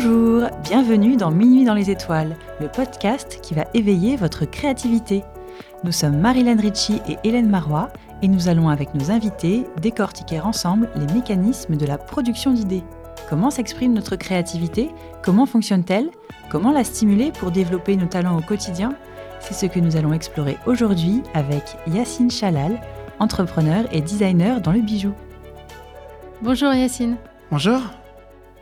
Bonjour, bienvenue dans Minuit dans les étoiles, le podcast qui va éveiller votre créativité. Nous sommes Marilyn Ritchie et Hélène Marois et nous allons avec nos invités décortiquer ensemble les mécanismes de la production d'idées. Comment s'exprime notre créativité? Comment fonctionne-t-elle? Comment la stimuler pour développer nos talents au quotidien? C'est ce que nous allons explorer aujourd'hui avec Yacine Chalal, entrepreneur et designer dans le bijou. Bonjour Yacine. Bonjour.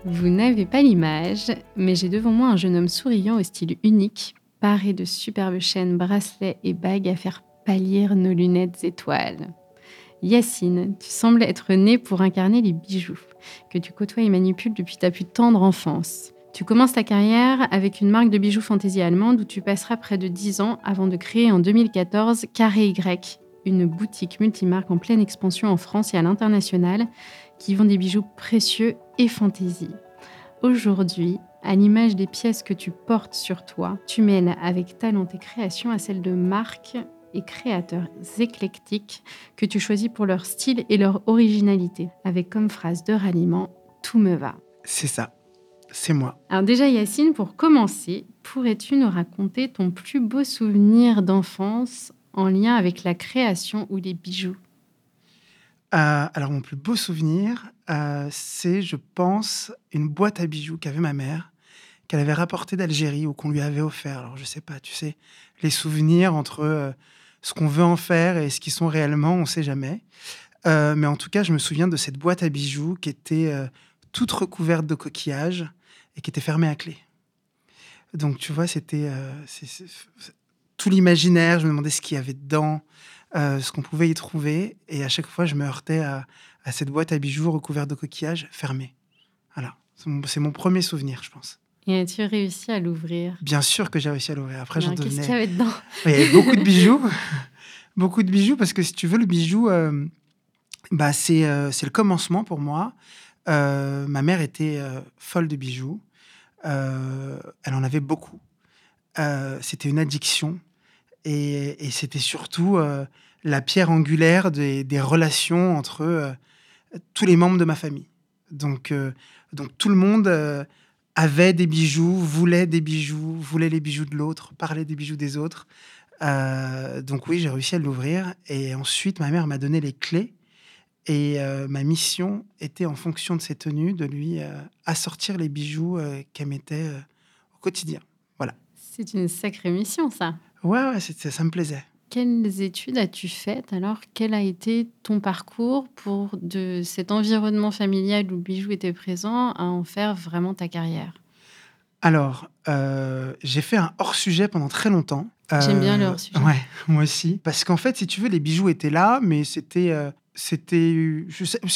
Vous n'avez pas l'image, mais j'ai devant moi un jeune homme souriant au style unique, paré de superbes chaînes, bracelets et bagues à faire pâlir nos lunettes étoiles. Yacine, tu sembles être né pour incarner les bijoux, que tu côtoies et manipules depuis ta plus tendre enfance. Tu commences ta carrière avec une marque de bijoux fantaisie allemande où tu passeras près de 10 ans avant de créer en 2014 Carré Y, une boutique multimarque en pleine expansion en France et à l'international qui vend des bijoux précieux et fantaisie. Aujourd'hui, à l'image des pièces que tu portes sur toi, tu mêles avec talent tes créations à celles de marques et créateurs éclectiques que tu choisis pour leur style et leur originalité, avec comme phrase de ralliement « Tout me va ». C'est ça. C'est moi. Alors déjà Yacine, pour commencer, pourrais-tu nous raconter ton plus beau souvenir d'enfance en lien avec la création ou les bijoux? Alors mon plus beau souvenir, c'est, je pense, une boîte à bijoux qu'avait ma mère, qu'elle avait rapportée d'Algérie ou qu'on lui avait offert. Alors je sais pas, tu sais, les souvenirs entre ce qu'on veut en faire et ce qu'ils sont réellement, on sait jamais. Mais en tout cas, je me souviens de cette boîte à bijoux qui était toute recouverte de coquillages et qui était fermée à clé. Donc, tu vois, c'était tout l'imaginaire. Je me demandais ce qu'il y avait dedans, ce qu'on pouvait y trouver. Et à chaque fois, je me heurtais à cette boîte à bijoux recouverte de coquillages fermée. Voilà, c'est mon premier souvenir, je pense. Et as-tu réussi à l'ouvrir? Bien sûr que j'ai réussi à l'ouvrir. Après, alors, qu'est-ce qu'il y avait dedans? Il y avait beaucoup de bijoux. Beaucoup de bijoux, parce que si tu veux, le bijou, c'est le commencement pour moi. Ma mère était folle de bijoux. Elle en avait beaucoup. C'était une addiction. Et c'était surtout la pierre angulaire des relations entre tous les membres de ma famille. Donc tout le monde avait des bijoux, voulait les bijoux de l'autre, parlait des bijoux des autres. Donc oui, j'ai réussi à l'ouvrir. Et ensuite, ma mère m'a donné les clés. Et ma mission était, en fonction de ses tenues, de lui assortir les bijoux qu'elle mettait au quotidien. Voilà. C'est une sacrée mission, ça. Ouais, ça me plaisait. Quelles études as-tu faites alors? Quel a été ton parcours pour de cet environnement familial où bijoux était présent à en faire vraiment ta carrière? Alors, j'ai fait un hors-sujet pendant très longtemps. J'aime bien le hors-sujet. Ouais, moi aussi. Parce qu'en fait, si tu veux, les bijoux étaient là, mais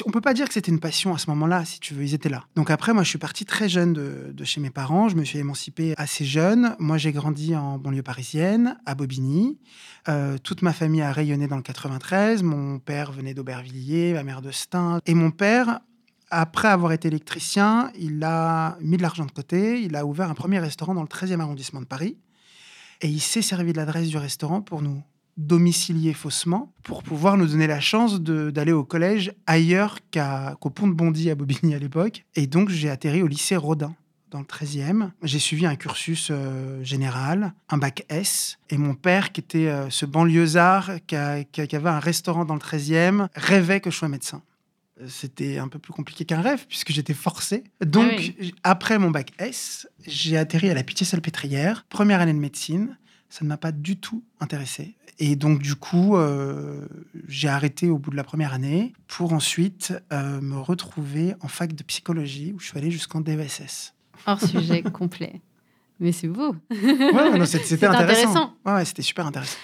on peut pas dire que c'était une passion à ce moment-là, si tu veux, ils étaient là. Donc après, moi, je suis parti très jeune de chez mes parents, je me suis émancipé assez jeune. Moi, j'ai grandi en banlieue parisienne, à Bobigny. Toute ma famille a rayonné dans le 93. Mon père venait d'Aubervilliers, ma mère de Stains. Et mon père, après avoir été électricien, il a mis de l'argent de côté. Il a ouvert un premier restaurant dans le 13e arrondissement de Paris. Et il s'est servi de l'adresse du restaurant pour nous domicilier faussement pour pouvoir nous donner la chance d'aller au collège ailleurs qu'au pont de Bondy à Bobigny à l'époque. Et donc, j'ai atterri au lycée Rodin, dans le 13e. J'ai suivi un cursus général, un bac S. Et mon père, qui était ce banlieusard qui avait un restaurant dans le 13e, rêvait que je sois médecin. C'était un peu plus compliqué qu'un rêve, puisque j'étais forcé. Donc, Après mon bac S, j'ai atterri à la Pitié-Salpêtrière, première année de médecine. Ça ne m'a pas du tout intéressé. Et donc, du coup, j'ai arrêté au bout de la première année pour ensuite me retrouver en fac de psychologie, où je suis allée jusqu'en DESS. Hors sujet complet. Mais c'est beau. Ouais, non, c'était intéressant. Ouais, c'était super intéressant.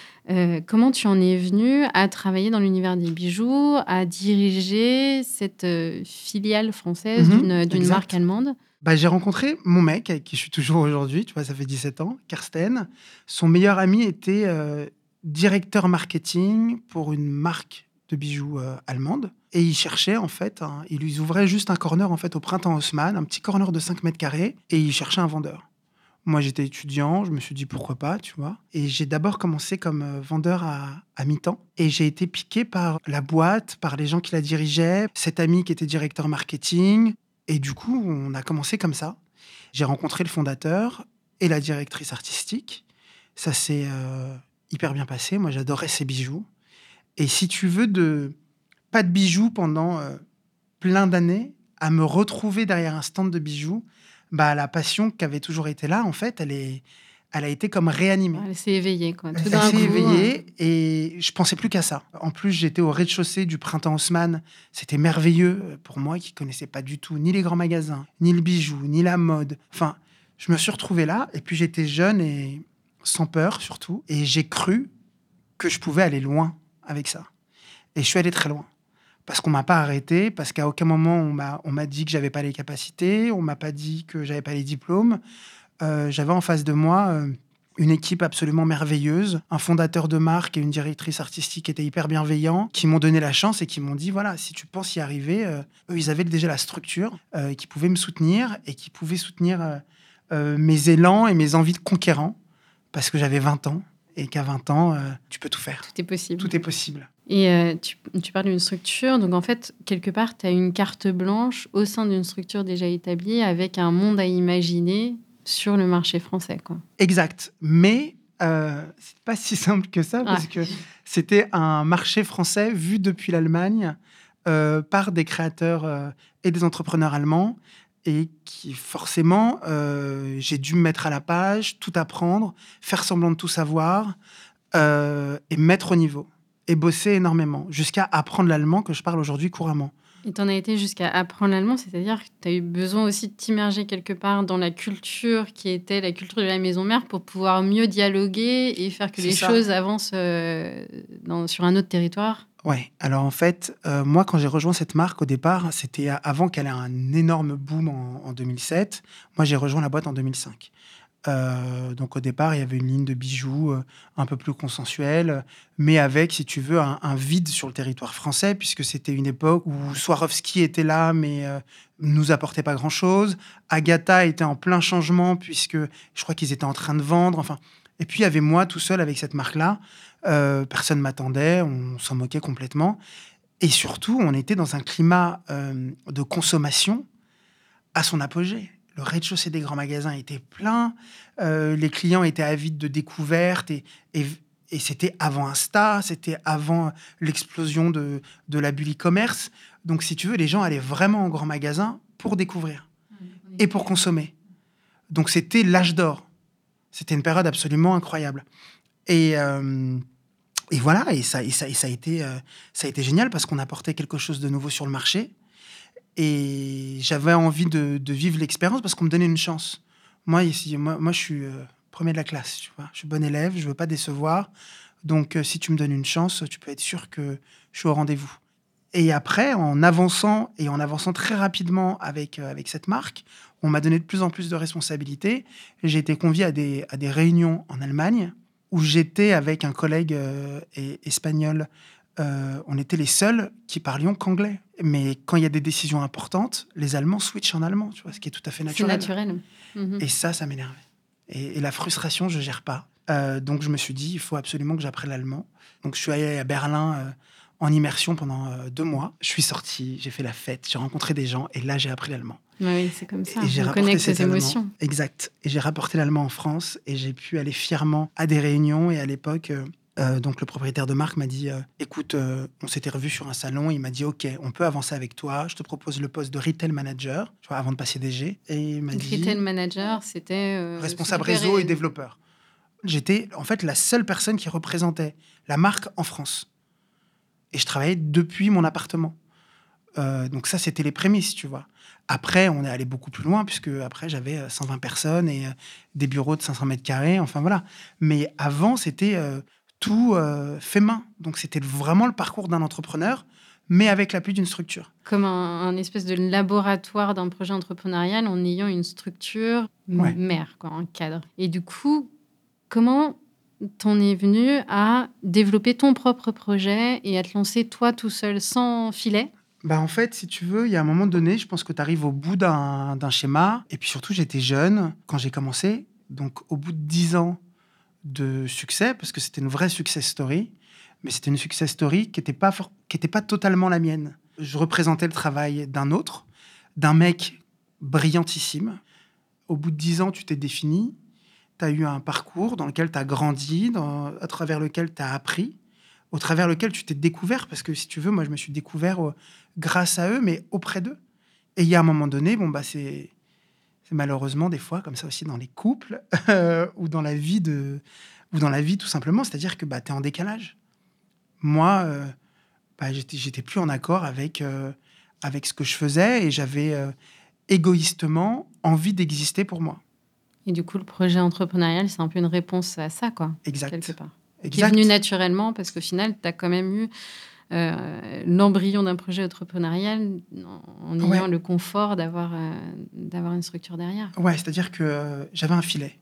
Comment tu en es venue à travailler dans l'univers des bijoux, à diriger cette filiale française d'une marque allemande? J'ai rencontré mon mec, avec qui je suis toujours aujourd'hui, tu vois, ça fait 17 ans, Karsten. Son meilleur ami était directeur marketing pour une marque de bijoux allemande. Et il cherchait, en fait, il lui ouvrait juste un corner en fait, au Printemps Haussmann, un petit corner de 5 mètres carrés, et il cherchait un vendeur. Moi, j'étais étudiant, je me suis dit pourquoi pas, tu vois. Et j'ai d'abord commencé comme vendeur à mi-temps. Et j'ai été piqué par la boîte, par les gens qui la dirigeaient, cet ami qui était directeur marketing. Et du coup, on a commencé comme ça. J'ai rencontré le fondateur et la directrice artistique. Ça s'est hyper bien passé. Moi, j'adorais ces bijoux. Et si tu veux, pas de bijoux pendant plein d'années, à me retrouver derrière un stand de bijoux, bah, la passion qui avait toujours été là, en fait, elle a été comme réanimée. Elle s'est éveillée, quoi. Tout d'un coup. Elle s'est éveillée et je ne pensais plus qu'à ça. En plus, j'étais au rez-de-chaussée du Printemps Haussmann. C'était merveilleux pour moi qui ne connaissais pas du tout ni les grands magasins, ni le bijou, ni la mode. Enfin, je me suis retrouvé là et puis j'étais jeune et sans peur surtout. Et j'ai cru que je pouvais aller loin avec ça. Et je suis allé très loin. Parce qu'on ne m'a pas arrêté, parce qu'à aucun moment on m'a dit que je n'avais pas les capacités, on ne m'a pas dit que je n'avais pas les diplômes. J'avais en face de moi une équipe absolument merveilleuse, un fondateur de marque et une directrice artistique qui étaient hyper bienveillants, qui m'ont donné la chance et qui m'ont dit, voilà, si tu penses y arriver, eux, ils avaient déjà la structure, qui pouvaient me soutenir et qui pouvaient soutenir mes élans et mes envies de conquérant, parce que j'avais 20 ans. Et qu'à 20 ans, tu peux tout faire. Tout est possible. Tout est possible. Et tu parles d'une structure. Donc, en fait, quelque part, tu as une carte blanche au sein d'une structure déjà établie avec un monde à imaginer sur le marché français, quoi. Exact. Mais ce n'est pas si simple que ça parce que c'était un marché français vu depuis l'Allemagne par des créateurs et des entrepreneurs allemands. Et qui, forcément, j'ai dû me mettre à la page, tout apprendre, faire semblant de tout savoir et me mettre au niveau. Et bosser énormément, jusqu'à apprendre l'allemand que je parle aujourd'hui couramment. Et t'en as été jusqu'à apprendre l'allemand, c'est-à-dire que t'as eu besoin aussi de t'immerger quelque part dans la culture qui était la culture de la maison mère pour pouvoir mieux dialoguer et faire que choses avancent sur un autre territoire. Ouais, alors en fait, moi, quand j'ai rejoint cette marque au départ, c'était avant qu'elle ait un énorme boom en 2007. Moi, j'ai rejoint la boîte en 2005. Donc au départ, il y avait une ligne de bijoux un peu plus consensuelle, mais avec, si tu veux, un vide sur le territoire français, puisque c'était une époque où Swarovski était là, mais ne nous apportait pas grand-chose. Agatha était en plein changement, puisque je crois qu'ils étaient en train de vendre. Enfin, et puis, il y avait moi tout seul avec cette marque-là. Personne ne m'attendait, on s'en moquait complètement. Et surtout, on était dans un climat de consommation à son apogée. Le rez-de-chaussée des grands magasins était plein, les clients étaient avides de découvertes et c'était avant Insta, c'était avant l'explosion de la bulle e-commerce. Donc, si tu veux, les gens allaient vraiment en grand magasin pour découvrir et pour consommer. Donc, c'était l'âge d'or. C'était une période absolument incroyable. Et voilà, ça a été génial parce qu'on apportait quelque chose de nouveau sur le marché. Et j'avais envie de vivre l'expérience parce qu'on me donnait une chance. Moi, je suis premier de la classe, tu vois. Je suis bon élève, je ne veux pas décevoir. Donc, si tu me donnes une chance, tu peux être sûr que je suis au rendez-vous. Et après, en avançant très rapidement avec cette marque, on m'a donné de plus en plus de responsabilités. J'ai été convié à des réunions en Allemagne où j'étais avec un collègue espagnol. On était les seuls qui parlions qu'anglais. Mais quand il y a des décisions importantes, les Allemands switchent en allemand, tu vois, ce qui est tout à fait naturel. C'est naturel. Mmh. Et ça m'énervait. Et la frustration, je ne gère pas. Donc, je me suis dit, il faut absolument que j'apprenne l'allemand. Donc, je suis allé à Berlin en immersion pendant 2 mois. Je suis sorti, j'ai fait la fête, j'ai rencontré des gens et là, j'ai appris l'allemand. Oui, c'est comme ça. On connecte ces émotions. Exact. Et j'ai rapporté l'allemand en France et j'ai pu aller fièrement à des réunions. Et à l'époque, donc le propriétaire de marque m'a dit « Écoute, on s'était revus sur un salon. » Il m'a dit « Ok, on peut avancer avec toi. Je te propose le poste de retail manager, tu vois, avant de passer DG. » Et il m'a dit... Retail manager, c'était... responsable réseau et développeur. J'étais en fait la seule personne qui représentait la marque en France. Et je travaillais depuis mon appartement. Donc ça, c'était les prémices, tu vois. Après, on est allé beaucoup plus loin, puisque après, j'avais 120 personnes et des bureaux de 500 mètres carrés, enfin voilà. Mais avant, c'était tout fait main. Donc c'était vraiment le parcours d'un entrepreneur, mais avec l'appui d'une structure. Comme un espèce de laboratoire d'un projet entrepreneurial en ayant une structure mère, quoi, un cadre. Et du coup, comment... t'en es venu à développer ton propre projet et à te lancer toi tout seul sans filet? Bah en fait, si tu veux, il y a un moment donné, je pense que tu arrives au bout d'un schéma. Et puis surtout, j'étais jeune quand j'ai commencé. Donc au bout de 10 ans de succès, parce que c'était une vraie success story, mais c'était une success story qui n'était pas totalement la mienne. Je représentais le travail d'un autre, d'un mec brillantissime. au bout de 10 ans, tu t'es défini, tu as eu un parcours dans lequel tu as grandi, à travers lequel tu as appris, au travers lequel tu t'es découvert, parce que si tu veux, moi, je me suis découvert grâce à eux, mais auprès d'eux. Et il y a un moment donné, bon, bah, c'est malheureusement des fois comme ça aussi dans les couples ou dans la vie tout simplement, c'est-à-dire que bah, tu es en décalage. Moi, j'étais plus en accord avec ce que je faisais et j'avais égoïstement envie d'exister pour moi. Et du coup, le projet entrepreneurial, c'est un peu une réponse à ça, quoi. Exact. Quelque part. Exact. Qui est venu naturellement, parce qu'au final, tu as quand même eu l'embryon d'un projet entrepreneurial en ayant le confort d'avoir une structure derrière. Ouais, c'est-à-dire que j'avais un filet.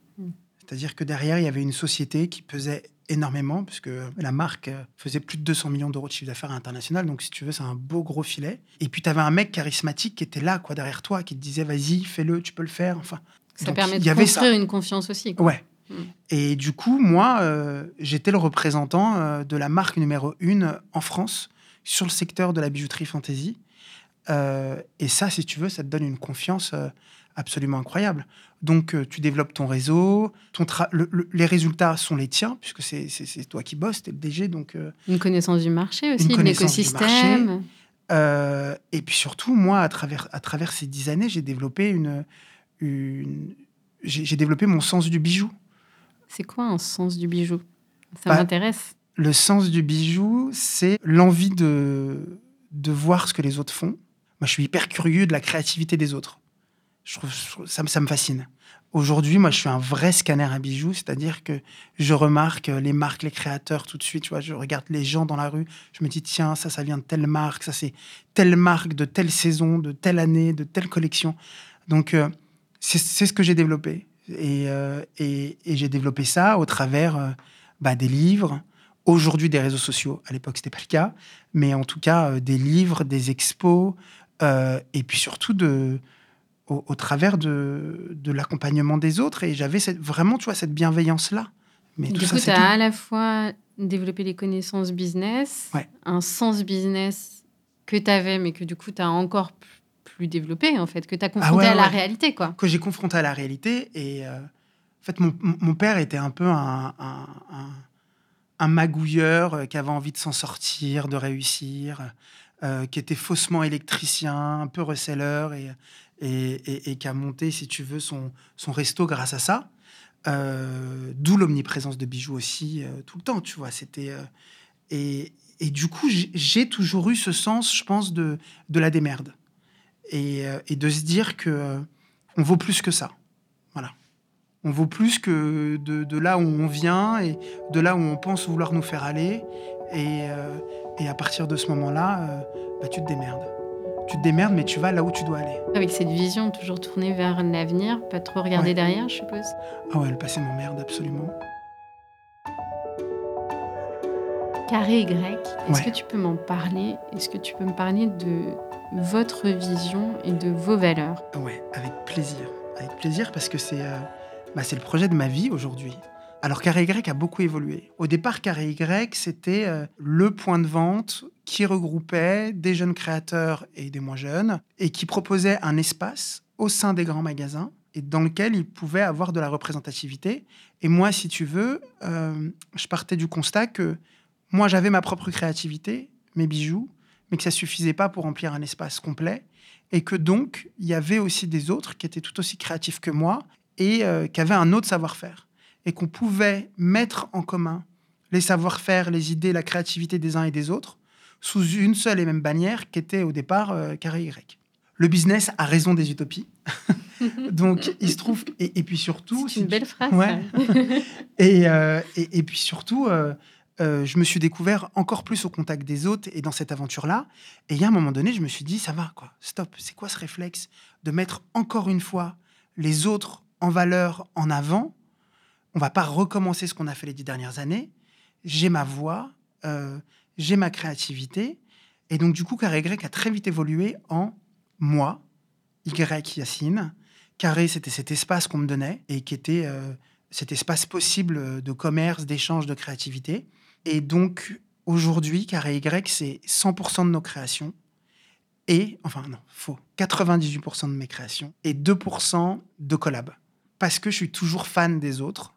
C'est-à-dire que derrière, il y avait une société qui pesait énormément, puisque la marque faisait plus de 200 millions d'euros de chiffre d'affaires international. Donc, si tu veux, c'est un beau gros filet. Et puis, tu avais un mec charismatique qui était là, quoi, derrière toi, qui te disait, vas-y, fais-le, tu peux le faire. Enfin, ça permet de construire une confiance aussi, quoi. Ouais. Et du coup, moi, j'étais le représentant de la marque numéro 1 en France sur le secteur de la bijouterie fantasy. Et ça, si tu veux, ça te donne une confiance absolument incroyable. Donc, tu développes ton réseau, les résultats sont les tiens, puisque c'est toi qui bosses, t'es le DG. Donc, une connaissance du marché aussi, de l'écosystème. Et puis surtout, moi, à travers ces 10 années, j'ai développé j'ai développé mon sens du bijou. C'est quoi un sens du bijou ? Ça m'intéresse. Le sens du bijou, c'est l'envie de voir ce que les autres font. Moi, je suis hyper curieux de la créativité des autres. Je trouve ça me fascine. Aujourd'hui, moi, je suis un vrai scanner à bijoux, c'est-à-dire que je remarque les marques, les créateurs tout de suite. Tu vois, je regarde les gens dans la rue, je me dis tiens, ça vient de telle marque, ça c'est telle marque de telle saison, de telle année, de telle collection. Donc c'est ce que j'ai développé. Et j'ai développé ça au travers des livres, aujourd'hui des réseaux sociaux. À l'époque, ce n'était pas le cas. Mais en tout cas, des livres, des expos, et puis surtout au travers de l'accompagnement des autres. Et j'avais vraiment, tu vois, cette bienveillance-là. Mais du coup, tu as à la fois développé les connaissances business, un sens business que tu avais, mais que du coup, tu as encore plus développé, en fait, que tu as confronté à la réalité, quoi. Que j'ai confronté à la réalité. Et en fait, mon père était un peu un magouilleur qui avait envie de s'en sortir, de réussir, qui était faussement électricien, un peu receleur, et qui a monté, si tu veux, son resto grâce à ça. D'où l'omniprésence de bijoux aussi, tout le temps, tu vois. C'était, et du coup, j'ai toujours eu ce sens, je pense, de la démerde. Et de se dire qu'on vaut plus que ça. Voilà. On vaut plus que de là où on vient et de là où on pense vouloir nous faire aller. Et à partir de ce moment-là, tu te démerdes. Tu te démerdes, mais tu vas là où tu dois aller. Avec cette vision toujours tournée vers l'avenir, pas trop regarder derrière, je suppose. Ah ouais, le passé m'emmerde, absolument. Carré Y, est-ce que tu peux m'en parler ? Est-ce que tu peux me parler de votre vision et de vos valeurs ? Ouais, avec plaisir. Avec plaisir, parce que c'est le projet de ma vie aujourd'hui. Alors, Carré Y a beaucoup évolué. Au départ, Carré Y, c'était le point de vente qui regroupait des jeunes créateurs et des moins jeunes et qui proposait un espace au sein des grands magasins et dans lequel ils pouvaient avoir de la représentativité. Et moi, si tu veux, je partais du constat que moi, j'avais ma propre créativité, mes bijoux, mais que ça ne suffisait pas pour remplir un espace complet. Et que donc, il y avait aussi des autres qui étaient tout aussi créatifs que moi et qui avaient un autre savoir-faire. Et qu'on pouvait mettre en commun les savoir-faire, les idées, la créativité des uns et des autres sous une seule et même bannière qui était au départ Carré Y. Le business a raison des utopies. Donc, il se trouve... Et puis surtout... C'est une belle phrase. Ouais. Et puis surtout... je me suis découvert encore plus au contact des autres et dans cette aventure-là. Et il y a un moment donné, je me suis dit, ça va, quoi. Stop. C'est quoi ce réflexe de mettre encore une fois les autres en valeur, en avant ? On ne va pas recommencer ce qu'on a fait les 10 dernières années. J'ai ma voix, j'ai ma créativité. Et donc, du coup, Carré Y a très vite évolué en moi, Y, Yacine. Carré, c'était cet espace qu'on me donnait et qui était cet espace possible de commerce, d'échange, de créativité. Et donc, aujourd'hui, Carré Y, c'est 100% de nos créations et, enfin non, faux, 98% de mes créations et 2% de collab. Parce que je suis toujours fan des autres,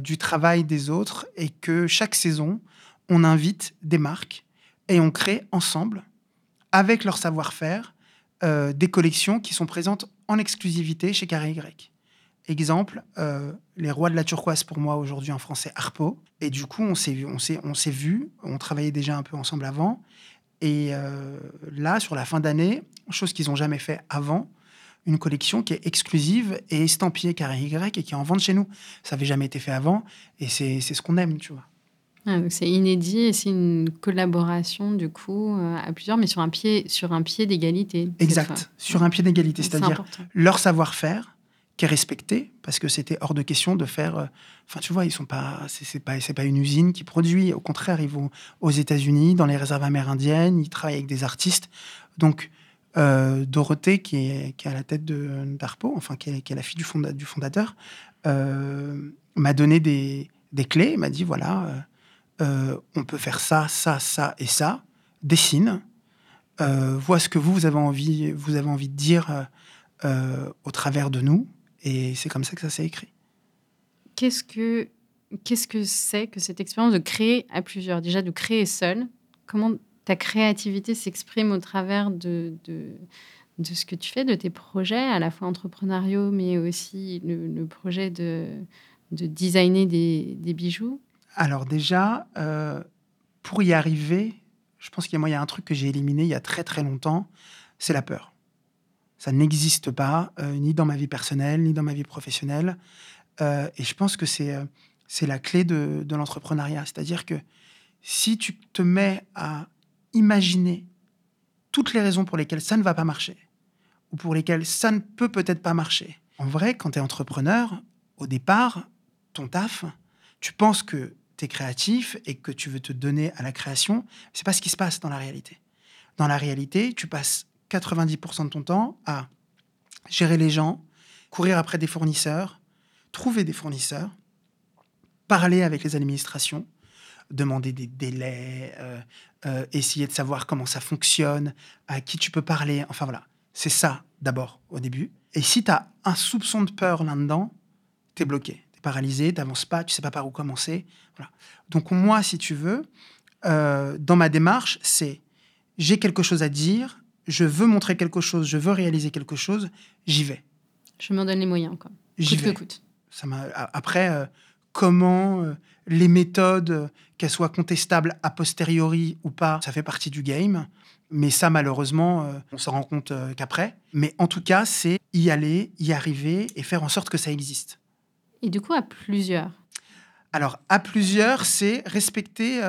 du travail des autres, et que chaque saison, on invite des marques et on crée ensemble, avec leur savoir-faire, des collections qui sont présentes en exclusivité chez Carré Y. Exemple, les rois de la turquoise pour moi aujourd'hui en français, Harpo. Et du coup, on s'est vu, on travaillait déjà un peu ensemble avant. Et là, sur la fin d'année, chose qu'ils n'ont jamais fait avant, une collection qui est exclusive et estampillée Carré Y et qui est en vente chez nous. Ça n'avait jamais été fait avant et c'est ce qu'on aime, tu vois. Ah, donc c'est inédit et c'est une collaboration du coup à plusieurs, mais sur un pied d'égalité. Exact, sur un pied d'égalité, c'est-à-dire leur savoir-faire qui est respecté, parce que c'était hors de question de faire... Enfin, tu vois, ils sont pas, c'est pas une usine qui produit. Au contraire, ils vont aux États-Unis, dans les réserves amérindiennes, ils travaillent avec des artistes. Donc, Dorothée, qui est à la tête d'Harpo, enfin, qui est la fille du fondateur, m'a donné des clés, m'a dit, voilà, on peut faire ça, ça, ça et ça, dessine, vois ce que vous avez envie de dire au travers de nous, et c'est comme ça que ça s'est écrit. Qu'est-ce que c'est que cette expérience de créer à plusieurs ? Déjà, de créer seul, comment ta créativité s'exprime au travers de ce que tu fais, de tes projets, à la fois entrepreneuriaux, mais aussi le projet de designer des bijoux. Alors déjà, pour y arriver, je pense qu'il y a un truc que j'ai éliminé il y a très très longtemps, c'est la peur. Ça n'existe pas, ni dans ma vie personnelle, ni dans ma vie professionnelle. Et je pense que c'est la clé de l'entrepreneuriat. C'est-à-dire que si tu te mets à imaginer toutes les raisons pour lesquelles ça ne va pas marcher ou pour lesquelles ça ne peut peut-être pas marcher. En vrai, quand tu es entrepreneur, au départ, ton taf, tu penses que tu es créatif et que tu veux te donner à la création. C'est pas ce qui se passe dans la réalité. Dans la réalité, tu passes 90% de ton temps à gérer les gens, courir après des fournisseurs, trouver des fournisseurs, parler avec les administrations, demander des délais, essayer de savoir comment ça fonctionne, à qui tu peux parler. Enfin voilà, c'est ça d'abord au début. Et si tu as un soupçon de peur là-dedans, tu es bloqué, tu es paralysé, tu n'avances pas, tu ne sais pas par où commencer. Voilà. Donc moi, si tu veux, dans ma démarche, c'est j'ai quelque chose à dire, je veux montrer quelque chose, je veux réaliser quelque chose, j'y vais. Je m'en donne les moyens, quoi. J'y vais. Coûte. Après... Comment les méthodes, qu'elles soient contestables a posteriori ou pas, ça fait partie du game. Mais ça, malheureusement, on s'en rend compte qu'après. Mais en tout cas, c'est y aller, y arriver et faire en sorte que ça existe. Et du coup, à plusieurs ? Alors, à plusieurs, c'est respecter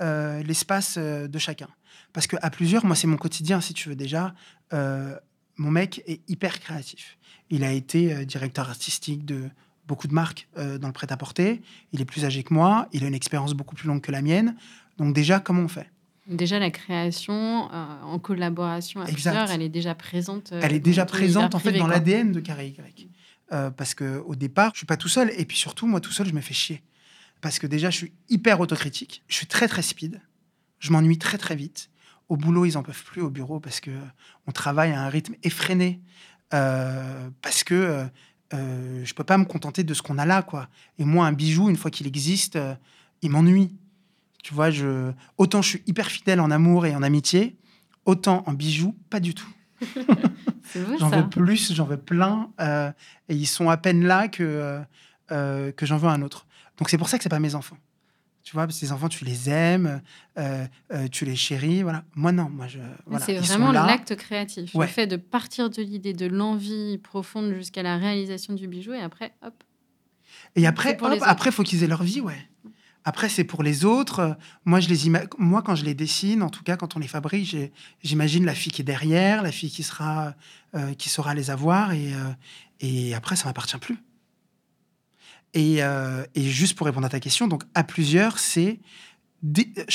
l'espace de chacun. Parce qu'à plusieurs, moi, c'est mon quotidien, si tu veux déjà. Mon mec est hyper créatif. Il a été directeur artistique de... beaucoup de marques dans le prêt-à-porter. Il est plus âgé que moi. Il a une expérience beaucoup plus longue que la mienne. Donc déjà, comment on fait ? Déjà, la création en collaboration avec plusieurs, elle est déjà présente. Elle est déjà présente, en fait, dans l'ADN de Carré Y. Parce qu'au départ, je ne suis pas tout seul. Et puis surtout, moi, tout seul, je me fais chier. Parce que déjà, je suis hyper autocritique. Je suis très, très speed. Je m'ennuie très, très vite. Au boulot, ils n'en peuvent plus au bureau parce qu'on travaille à un rythme effréné. Parce que... je ne peux pas me contenter de ce qu'on a là, quoi. Et moi, un bijou, une fois qu'il existe, il m'ennuie. Tu vois, autant je suis hyper fidèle en amour et en amitié, autant en bijoux, pas du tout. C'est vrai, j'en veux plus, j'en veux plein. Et ils sont à peine là que j'en veux un autre. Donc, c'est pour ça que ce n'est pas mes enfants. Tu vois, parce que les enfants, tu les aimes, tu les chéris, voilà. Moi, non, voilà, c'est vraiment l'acte créatif. Ouais. Le fait de partir de l'idée, de l'envie profonde jusqu'à la réalisation du bijou, et après, hop. Et après, il faut qu'ils aient leur vie, ouais. Après, c'est pour les autres. Moi, moi, quand je les dessine, en tout cas, quand on les fabrique, j'imagine la fille qui est derrière, la fille qui saura les avoir, et après, ça ne m'appartient plus. Et juste pour répondre à ta question, donc à plusieurs, je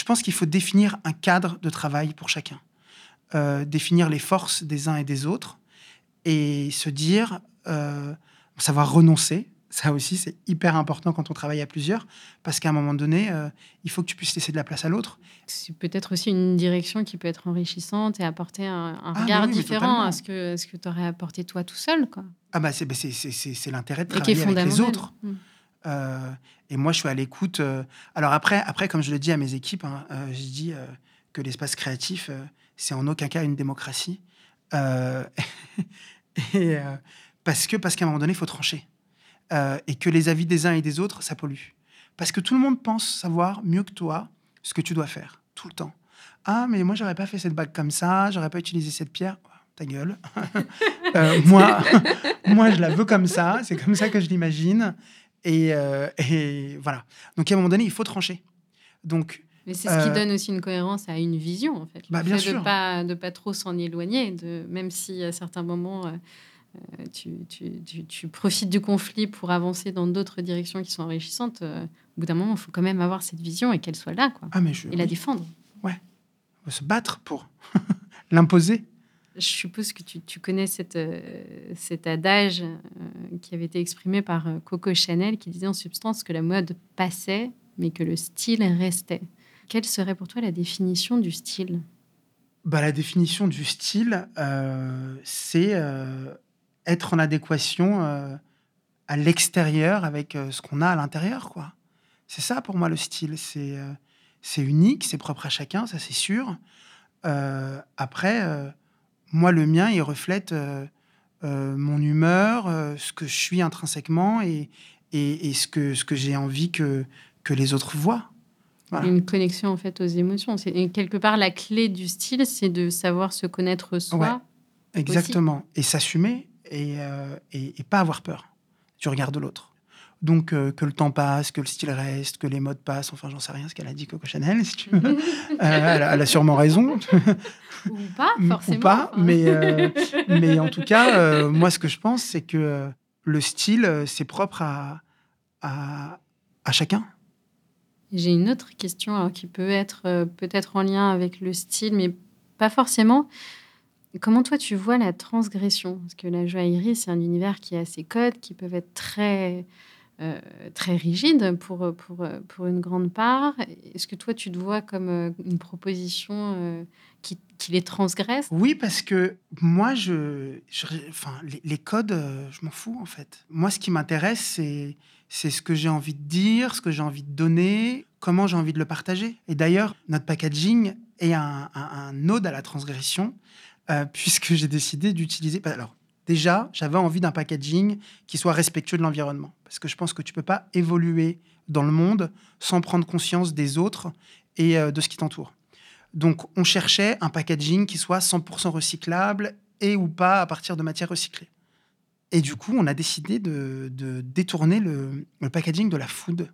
pense qu'il faut définir un cadre de travail pour chacun, définir les forces des uns et des autres, et se dire, savoir renoncer Ça aussi, c'est hyper important quand on travaille à plusieurs, parce qu'à un moment donné, il faut que tu puisses laisser de la place à l'autre. C'est peut-être aussi une direction qui peut être enrichissante et apporter un regard différent à ce que tu aurais apporté toi tout seul, quoi. Ah bah c'est l'intérêt de travailler avec les autres. Mmh. Et moi, je suis à l'écoute. Alors après, comme je le dis à mes équipes, je dis que l'espace créatif, c'est en aucun cas une démocratie. Parce qu'à un moment donné, il faut trancher. Et que les avis des uns et des autres, ça pollue. Parce que tout le monde pense savoir mieux que toi ce que tu dois faire, tout le temps. Ah, mais moi, j'aurais pas fait cette bague comme ça, j'aurais pas utilisé cette pierre. Oh, ta gueule. Moi, je la veux comme ça, c'est comme ça que je l'imagine. Et voilà. Donc, à un moment donné, il faut trancher. Donc, mais c'est ce qui donne aussi une cohérence à une vision, en fait. Bah, bien sûr. De pas trop s'en éloigner, même si à certains moments... Tu profites du conflit pour avancer dans d'autres directions qui sont enrichissantes. Au bout d'un moment, il faut quand même avoir cette vision et qu'elle soit là, quoi. La défendre. Ouais. On va se battre pour l'imposer. Je suppose que tu connais cet adage qui avait été exprimé par Coco Chanel, qui disait en substance que la mode passait, mais que le style restait. Quelle serait pour toi la définition du style ? Bah, la définition du style, c'est... être en adéquation à l'extérieur avec ce qu'on a à l'intérieur, quoi. C'est ça, pour moi, le style. C'est unique, c'est propre à chacun, ça, c'est sûr. Après, moi, le mien, il reflète mon humeur, ce que je suis intrinsèquement et ce que j'ai envie que les autres voient. Voilà. Une connexion, en fait, aux émotions. Et quelque part, la clé du style, c'est de savoir se connaître soi. Ouais, exactement. Aussi. Et s'assumer. Et pas avoir peur du regard de l'autre. Donc, que le temps passe, que le style reste, que les modes passent, enfin, j'en sais rien, ce qu'elle a dit, Coco Chanel, si tu veux. Elle a sûrement raison. Ou pas, forcément. Ou pas, mais en tout cas, moi, ce que je pense, c'est que le style, c'est propre à chacun. J'ai une autre question, alors, qui peut être peut-être en lien avec le style, mais pas forcément. Comment toi, tu vois la transgression ? Parce que la joaillerie, c'est un univers qui a ses codes, qui peuvent être très, très rigides pour une grande part. Est-ce que toi, tu te vois comme une proposition qui les transgresse ? Oui, parce que moi, les codes, je m'en fous, en fait. Moi, ce qui m'intéresse, c'est ce que j'ai envie de dire, ce que j'ai envie de donner, comment j'ai envie de le partager. Et d'ailleurs, notre packaging est un ode à la transgression, puisque j'ai décidé d'utiliser... Alors, déjà, j'avais envie d'un packaging qui soit respectueux de l'environnement. Parce que je pense que tu ne peux pas évoluer dans le monde sans prendre conscience des autres et de ce qui t'entoure. Donc, on cherchait un packaging qui soit 100% recyclable et ou pas à partir de matières recyclées. Et du coup, on a décidé de détourner le packaging de la food.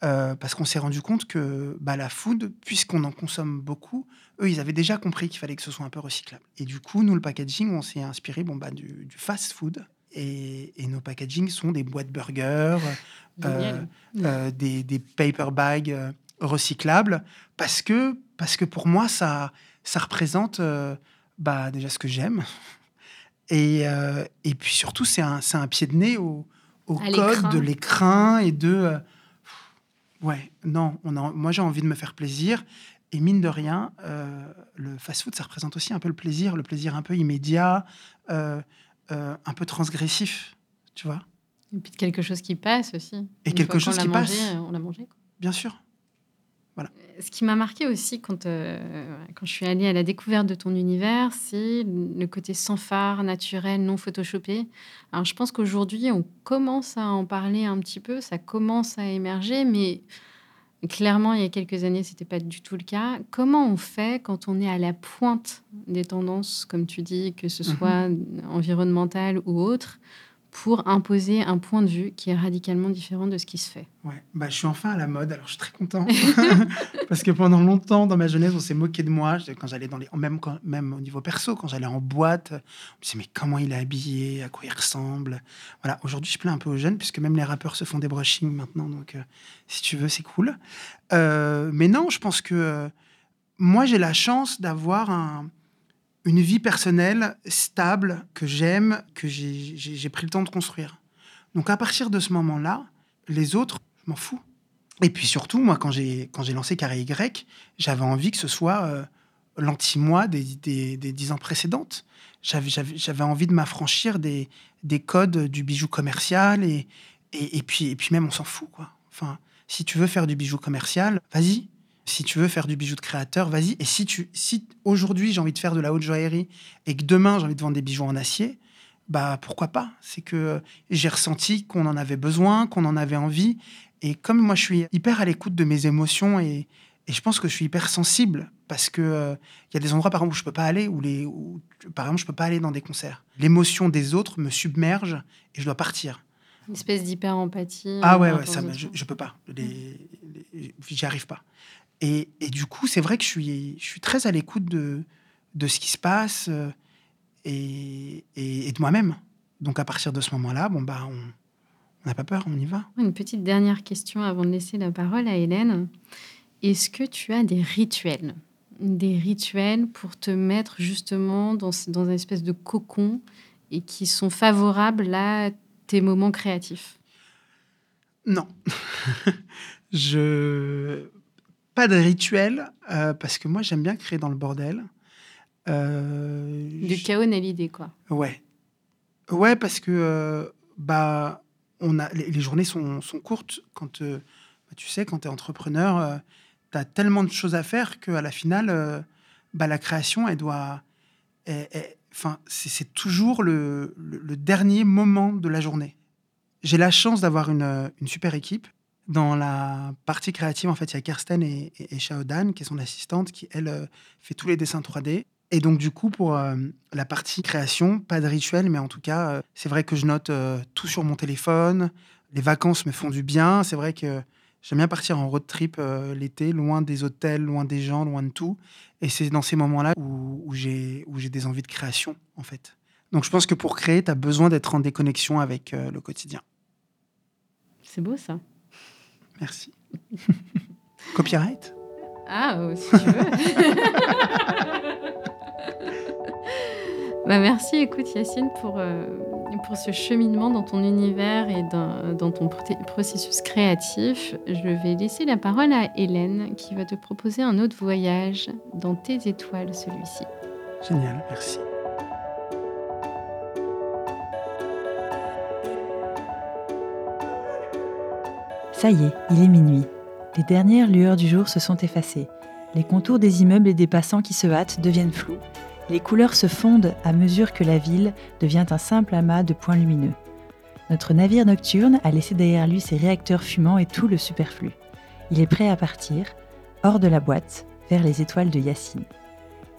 Parce qu'on s'est rendu compte que la food, puisqu'on en consomme beaucoup, eux, ils avaient déjà compris qu'il fallait que ce soit un peu recyclable. Et du coup, nous, le packaging, on s'est inspiré du fast-food. Et nos packagings sont des boîtes burgers, des paper bags recyclables, parce que pour moi, ça représente déjà ce que j'aime. Et puis surtout, c'est un pied de nez au code de l'écrin et de... Ouais, non, moi j'ai envie de me faire plaisir. Et mine de rien, le fast-food, ça représente aussi un peu le plaisir un peu immédiat, un peu transgressif, tu vois. Et puis quelque chose qui passe aussi. Et quelque chose qui passe. On l'a mangé, quoi. Bien sûr. Voilà. Ce qui m'a marqué aussi quand je suis allée à la découverte de ton univers, c'est le côté sans phare, naturel, non photoshopé. Alors, je pense qu'aujourd'hui, on commence à en parler un petit peu, ça commence à émerger, mais clairement, il y a quelques années, ce n'était pas du tout le cas. Comment on fait quand on est à la pointe des tendances, comme tu dis, que ce soit environnemental ou autre, pour imposer un point de vue qui est radicalement différent de ce qui se fait. Ouais, je suis enfin à la mode, alors je suis très content. Parce que pendant longtemps, dans ma jeunesse, on s'est moqué de moi. Quand j'allais même au niveau perso, quand j'allais en boîte, on me disait, mais comment il est habillé, à quoi il ressemble. Voilà, aujourd'hui, je plains un peu aux jeunes, puisque même les rappeurs se font des brushings maintenant. Donc, si tu veux, c'est cool. Mais non, je pense que moi, j'ai la chance d'avoir une vie personnelle stable que j'aime, que j'ai pris le temps de construire. Donc à partir de ce moment-là, les autres, je m'en fous. Et puis surtout, moi, quand j'ai lancé Carré Y, j'avais envie que ce soit l'anti-moi des 10 ans précédentes. J'avais envie de m'affranchir des codes du bijou commercial et puis même on s'en fout, quoi. Enfin, si tu veux faire du bijou commercial, vas-y. Si tu veux faire du bijou de créateur, vas-y. Et si aujourd'hui j'ai envie de faire de la haute joaillerie et que demain j'ai envie de vendre des bijoux en acier, bah pourquoi pas. C'est que j'ai ressenti qu'on en avait besoin, qu'on en avait envie. Et comme moi, je suis hyper à l'écoute de mes émotions et je pense que je suis hyper sensible parce que y a des endroits, par exemple, où je peux pas aller, où par exemple, je peux pas aller dans des concerts. L'émotion des autres me submerge et je dois partir. Une espèce d'hyper-empathie. Ah ouais, ça, je peux pas. J'y arrive pas. Et du coup, c'est vrai que je suis très à l'écoute de ce qui se passe et de moi-même. Donc, à partir de ce moment-là, bon, bah, on n'a pas peur, on y va. Une petite dernière question avant de laisser la parole à Hélène. Est-ce que tu as des rituels ? Des rituels pour te mettre justement dans une espèce de cocon et qui sont favorables à tes moments créatifs ? Non. Pas de rituel, parce que moi, j'aime bien créer dans le bordel. Du chaos n'est l'idée, quoi. Ouais. Ouais, parce que les journées sont courtes. Quand, tu sais, quand t'es entrepreneur, t'as tellement de choses à faire qu'à la finale, la création, elle doit... c'est toujours le dernier moment de la journée. J'ai la chance d'avoir une super équipe. Dans la partie créative, en fait, il y a Karsten et Shao Dan, qui est son assistante, qui, elle, fait tous les dessins 3D. Et donc, du coup, pour la partie création, pas de rituel, mais en tout cas, c'est vrai que je note tout sur mon téléphone. Les vacances me font du bien. C'est vrai que j'aime bien partir en road trip l'été, loin des hôtels, loin des gens, loin de tout. Et c'est dans ces moments-là où j'ai des envies de création, en fait. Donc, je pense que pour créer, tu as besoin d'être en déconnexion avec le quotidien. C'est beau, ça. Merci. Copyright ? Ah, si tu veux. Merci, écoute, Yacine, pour ce cheminement dans ton univers et dans ton processus créatif. Je vais laisser la parole à Hélène, qui va te proposer un autre voyage dans tes étoiles, celui-ci. Génial, merci. Ça y est, il est minuit. Les dernières lueurs du jour se sont effacées. Les contours des immeubles et des passants qui se hâtent deviennent flous. Les couleurs se fondent à mesure que la ville devient un simple amas de points lumineux. Notre navire nocturne a laissé derrière lui ses réacteurs fumants et tout le superflu. Il est prêt à partir, hors de la boîte, vers les étoiles de Yacine.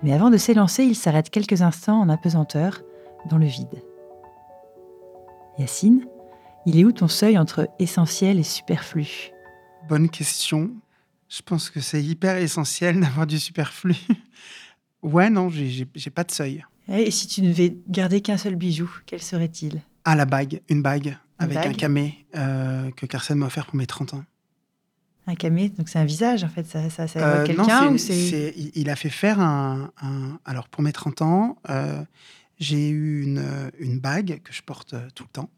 Mais avant de s'élancer, il s'arrête quelques instants en apesanteur, dans le vide. Yacine ? Il est où ton seuil entre essentiel et superflu ? Bonne question. Je pense que c'est hyper essentiel d'avoir du superflu. Ouais, non, j'ai pas de seuil. Et si tu ne devais garder qu'un seul bijou, quel serait-il ? Ah, la bague. Une bague avec un camé que Karsten m'a offert pour mes 30 ans. Un camé, donc c'est un visage, en fait, ça évoque quelqu'un ? Non, il a fait faire un... Alors, pour mes 30 ans, j'ai eu une bague que je porte tout le temps.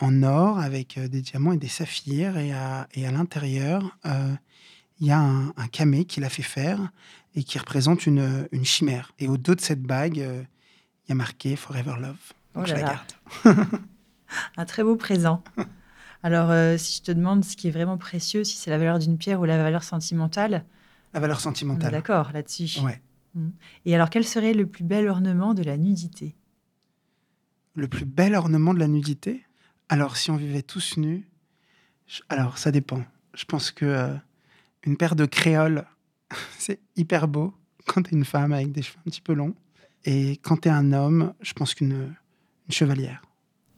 En or, avec des diamants et des saphirs. Et à l'intérieur, il y a un camé qu'il a fait faire et qui représente une chimère. Et au dos de cette bague, il y a marqué « Forever Love ». Donc je la garde. Un très beau présent. Alors, si je te demande ce qui est vraiment précieux, si c'est la valeur d'une pierre ou la valeur sentimentale... La valeur sentimentale. On est d'accord, là-dessus. Ouais. Et alors, quel serait le plus bel ornement de la nudité ? Le plus bel ornement de la nudité ? Alors, si on vivait tous nus... Alors, ça dépend. Je pense que une paire de créoles, c'est hyper beau quand t'es une femme avec des cheveux un petit peu longs. Et quand t'es un homme, je pense qu'une chevalière.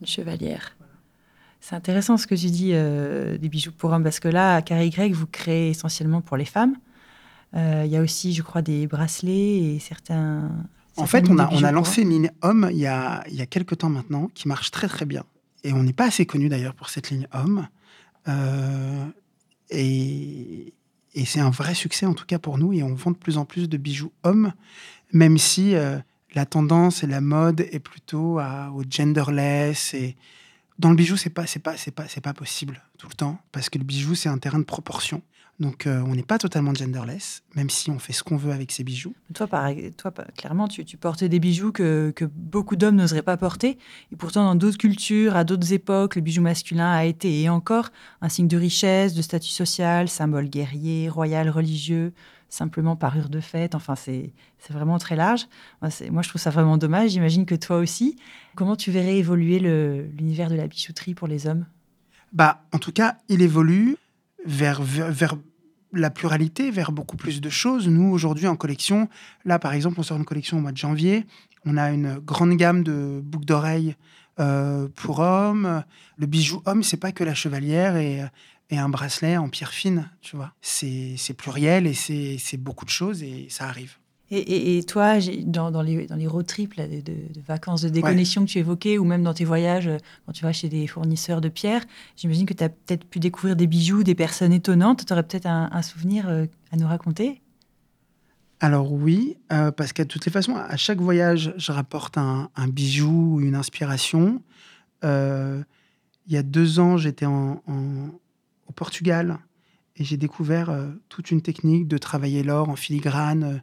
Une chevalière. Voilà. C'est intéressant ce que tu dis des bijoux pour hommes, parce que là, à Carré Y, vous créez essentiellement pour les femmes. Il y a aussi, je crois, des bracelets et certains... En fait, on a lancé une ligne homme il y a quelques temps maintenant, qui marche très très bien. Et on n'est pas assez connu d'ailleurs pour cette ligne homme. Et c'est un vrai succès en tout cas pour nous. Et on vend de plus en plus de bijoux hommes, même si la tendance et la mode est plutôt au genderless. Et Dans le bijou, c'est pas possible tout le temps, parce que le bijou, c'est un terrain de proportion. Donc, on n'est pas totalement genderless, même si on fait ce qu'on veut avec ses bijoux. Toi, clairement, tu portais des bijoux que beaucoup d'hommes n'oseraient pas porter. Et pourtant, dans d'autres cultures, à d'autres époques, le bijou masculin a été et encore un signe de richesse, de statut social, symbole guerrier, royal, religieux, simplement parure de fête. Enfin, c'est vraiment très large. Moi, je trouve ça vraiment dommage. J'imagine que toi aussi. Comment tu verrais évoluer l'univers de la bijouterie pour les hommes ? En tout cas, il évolue. Vers la pluralité, vers beaucoup plus de choses. Nous, aujourd'hui, en collection, là, par exemple, on sort une collection au mois de janvier. On a une grande gamme de boucles d'oreilles pour hommes. Le bijou homme, c'est pas que la chevalière et un bracelet en pierre fine, tu vois. C'est pluriel et c'est beaucoup de choses et ça arrive. Et toi, dans les road trips de vacances de déconnexion que tu évoquais, ou même dans tes voyages, quand tu vas chez des fournisseurs de pierres, j'imagine que tu as peut-être pu découvrir des bijoux, des personnes étonnantes. Tu aurais peut-être un souvenir à nous raconter ? Alors oui, parce qu'à toutes les façons, à chaque voyage, je rapporte un bijou, une inspiration. Il y a 2 ans, j'étais au Portugal et j'ai découvert toute une technique de travailler l'or en filigrane,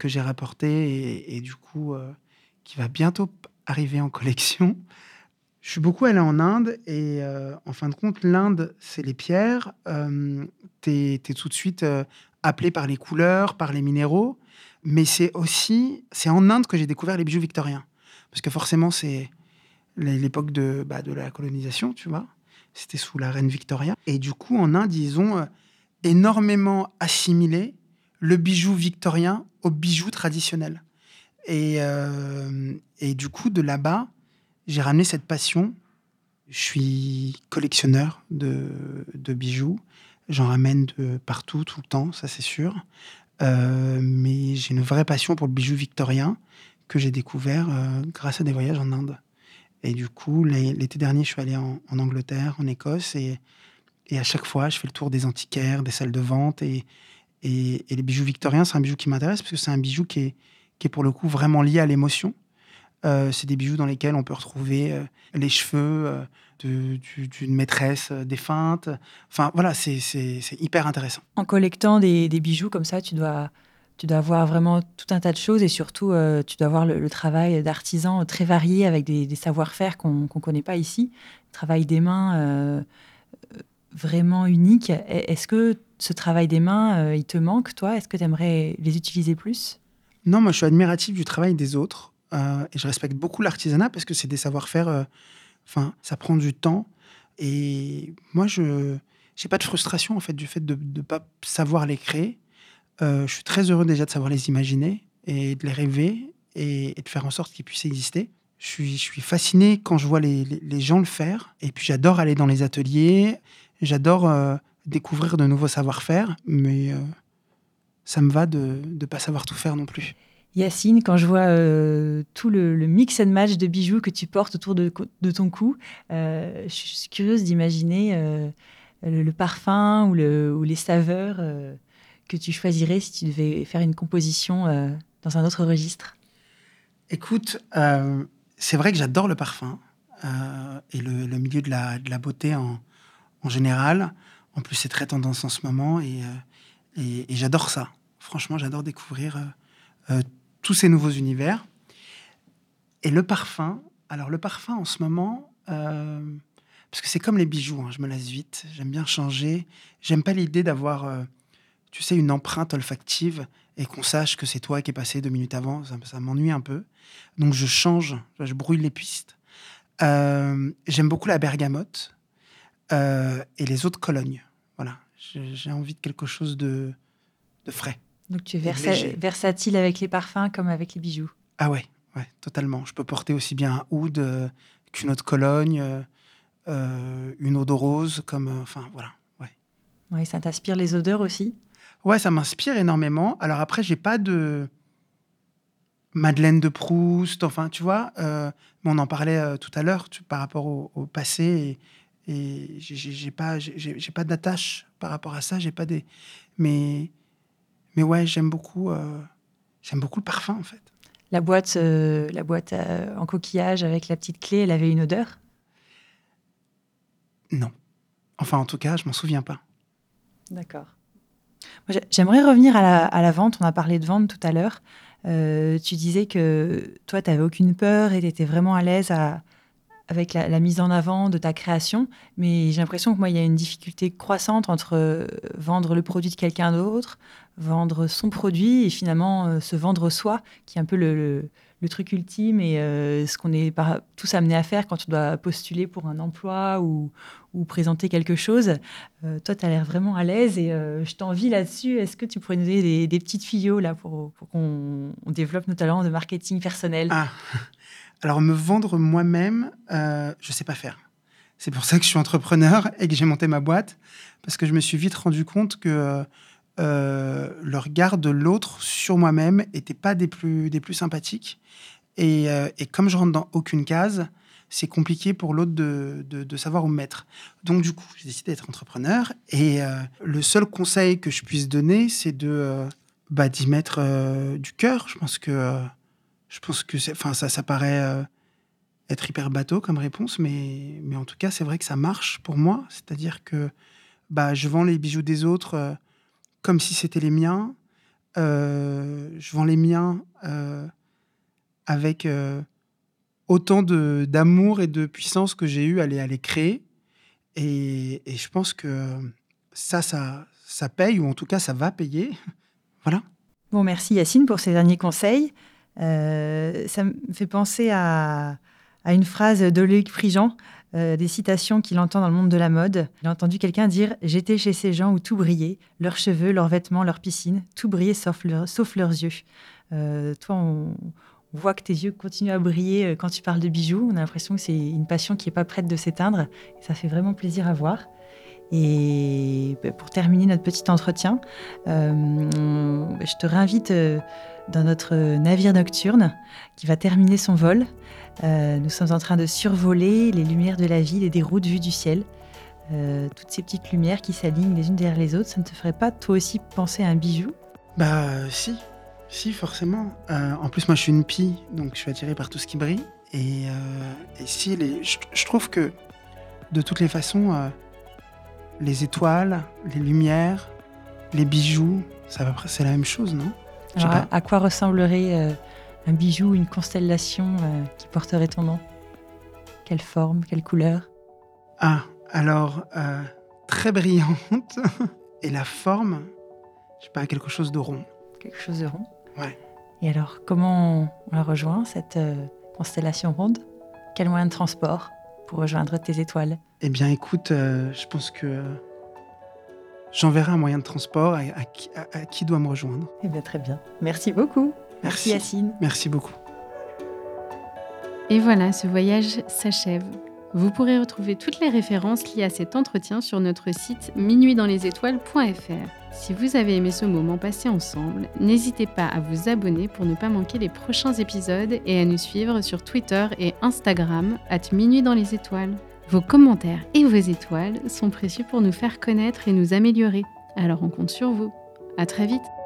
que j'ai rapporté et du coup qui va bientôt arriver en collection. Je suis beaucoup allé en Inde et en fin de compte, l'Inde, c'est les pierres. T'es tout de suite appelé par les couleurs, par les minéraux. Mais c'est en Inde que j'ai découvert les bijoux victoriens. Parce que forcément, c'est l'époque de la colonisation, tu vois. C'était sous la reine Victoria. Et du coup, en Inde, ils ont énormément assimilé le bijou victorien au bijou traditionnel. Et du coup, de là-bas, j'ai ramené cette passion. Je suis collectionneur de bijoux. J'en ramène de partout, tout le temps, ça c'est sûr. Mais j'ai une vraie passion pour le bijou victorien que j'ai découvert grâce à des voyages en Inde. Et du coup, l'été dernier, je suis allé en Angleterre, en Écosse. Et à chaque fois, je fais le tour des antiquaires, des salles de vente et les bijoux victoriens, c'est un bijou qui m'intéresse parce que c'est un bijou qui est pour le coup vraiment lié à l'émotion. C'est des bijoux dans lesquels on peut retrouver les cheveux d'une maîtresse défunte. Enfin, voilà, c'est hyper intéressant. En collectant des bijoux comme ça, tu dois avoir vraiment tout un tas de choses et surtout, tu dois avoir le travail d'artisans très varié avec des savoir-faire qu'on connaît pas ici. Le travail des mains vraiment unique. Est-ce que ce travail des mains, il te manque, toi ? Est-ce que tu aimerais les utiliser plus ? Non, moi, je suis admiratif du travail des autres. Et je respecte beaucoup l'artisanat parce que c'est des savoir-faire... ça prend du temps. Et moi, je n'ai pas de frustration, en fait, du fait de ne pas savoir les créer. Je suis très heureux déjà de savoir les imaginer et de les rêver et de faire en sorte qu'ils puissent exister. Je suis fasciné quand je vois les gens le faire. Et puis, j'adore aller dans les ateliers. J'adore... découvrir de nouveaux savoir-faire, mais ça me va de ne pas savoir tout faire non plus. Yacine, quand je vois tout le mix and match de bijoux que tu portes autour de ton cou, je suis curieuse d'imaginer le parfum ou les saveurs que tu choisirais si tu devais faire une composition dans un autre registre. Écoute, c'est vrai que j'adore le parfum et le milieu de la beauté en général. En plus, c'est très tendance en ce moment et j'adore ça. Franchement, j'adore découvrir tous ces nouveaux univers. Et le parfum, en ce moment, parce que c'est comme les bijoux, hein, je me lasse vite, j'aime bien changer. J'aime pas l'idée d'avoir, une empreinte olfactive et qu'on sache que c'est toi qui es passé 2 minutes avant. Ça m'ennuie un peu. Donc, je change, je brouille les pistes. J'aime beaucoup la bergamote. Et les eaux de Cologne. Voilà, j'ai envie de quelque chose de frais. Donc tu es versatile avec les parfums comme avec les bijoux. Ah ouais, totalement. Je peux porter aussi bien un oud qu'une eau de Cologne, une eau de rose, voilà. Ouais, ça t'inspire les odeurs aussi ? Ouais, ça m'inspire énormément. Alors après, j'ai pas de Madeleine de Proust, tu vois. Mais on en parlait tout à l'heure par rapport au passé et j'ai pas d'attache par rapport à ça, j'ai pas des mais ouais, j'aime beaucoup le parfum en fait. La boîte en coquillage avec la petite clé, elle avait une odeur. Non. Enfin, en tout cas, je m'en souviens pas. D'accord. Moi, j'aimerais revenir à la vente. On a parlé de vente tout à l'heure. Tu disais que toi, tu n'avais aucune peur et tu étais vraiment à l'aise avec la mise en avant de ta création. Mais j'ai l'impression que moi, il y a une difficulté croissante entre vendre le produit de quelqu'un d'autre, vendre son produit et finalement se vendre soi, qui est un peu le truc ultime et ce qu'on est tous amenés à faire quand on doit postuler pour un emploi ou présenter quelque chose. Toi, tu as l'air vraiment à l'aise et je t'envie là-dessus. Est-ce que tu pourrais nous donner des petites tuyaux là, pour qu'on développe nos talents de marketing personnel ? Alors, me vendre moi-même, je ne sais pas faire. C'est pour ça que je suis entrepreneur et que j'ai monté ma boîte, parce que je me suis vite rendu compte que le regard de l'autre sur moi-même n'était pas des plus sympathiques. Et comme je rentre dans aucune case, c'est compliqué pour l'autre de savoir où me mettre. Donc, du coup, j'ai décidé d'être entrepreneur. Et le seul conseil que je puisse donner, c'est d'y mettre du cœur. Je pense que ça paraît être hyper bateau comme réponse, mais en tout cas, c'est vrai que ça marche pour moi. C'est-à-dire que je vends les bijoux des autres... comme si c'était les miens. Je vends les miens avec autant d'amour et de puissance que j'ai eu à les créer. Et je pense que ça paye, ou en tout cas, ça va payer. Voilà. Bon, merci Yacine pour ces derniers conseils. Ça me fait penser à une phrase de Loïc Prigent, des citations qu'il entend dans le monde de la mode. Il a entendu quelqu'un dire « J'étais chez ces gens où tout brillait, leurs cheveux, leurs vêtements, leur piscine, tout brillait sauf leurs yeux. » Toi, on voit que tes yeux continuent à briller quand tu parles de bijoux. On a l'impression que c'est une passion qui n'est pas prête de s'éteindre. Et ça fait vraiment plaisir à voir. Et pour terminer notre petit entretien, je te réinvite dans notre navire nocturne qui va terminer son vol. Nous sommes en train de survoler les lumières de la ville et des routes vues du ciel. Toutes ces petites lumières qui s'alignent les unes derrière les autres, ça ne te ferait pas toi aussi penser à un bijou ? Si, forcément. En plus, moi, je suis une pie, donc je suis attirée par tout ce qui brille. Je trouve que, de toutes les façons... les étoiles, les lumières, les bijoux, c'est la même chose, non ? Alors, à quoi ressemblerait un bijou, une constellation qui porterait ton nom ? Quelle forme, quelle couleur ? Très brillante. Et la forme, quelque chose de rond. Quelque chose de rond ? Ouais. Et alors, comment on la rejoint, cette constellation ronde ? Quel moyen de transport ? Pour rejoindre tes étoiles ? Eh bien, écoute, je pense que j'enverrai un moyen de transport à qui doit me rejoindre. Eh bien, très bien. Merci beaucoup. Merci Yacine. Merci beaucoup. Et voilà, ce voyage s'achève. Vous pourrez retrouver toutes les références liées à cet entretien sur notre site minuitdanslesétoiles.fr. Si vous avez aimé ce moment passé ensemble, n'hésitez pas à vous abonner pour ne pas manquer les prochains épisodes et à nous suivre sur Twitter et Instagram @minuitdanslesétoiles. Vos commentaires et vos étoiles sont précieux pour nous faire connaître et nous améliorer. Alors on compte sur vous. À très vite.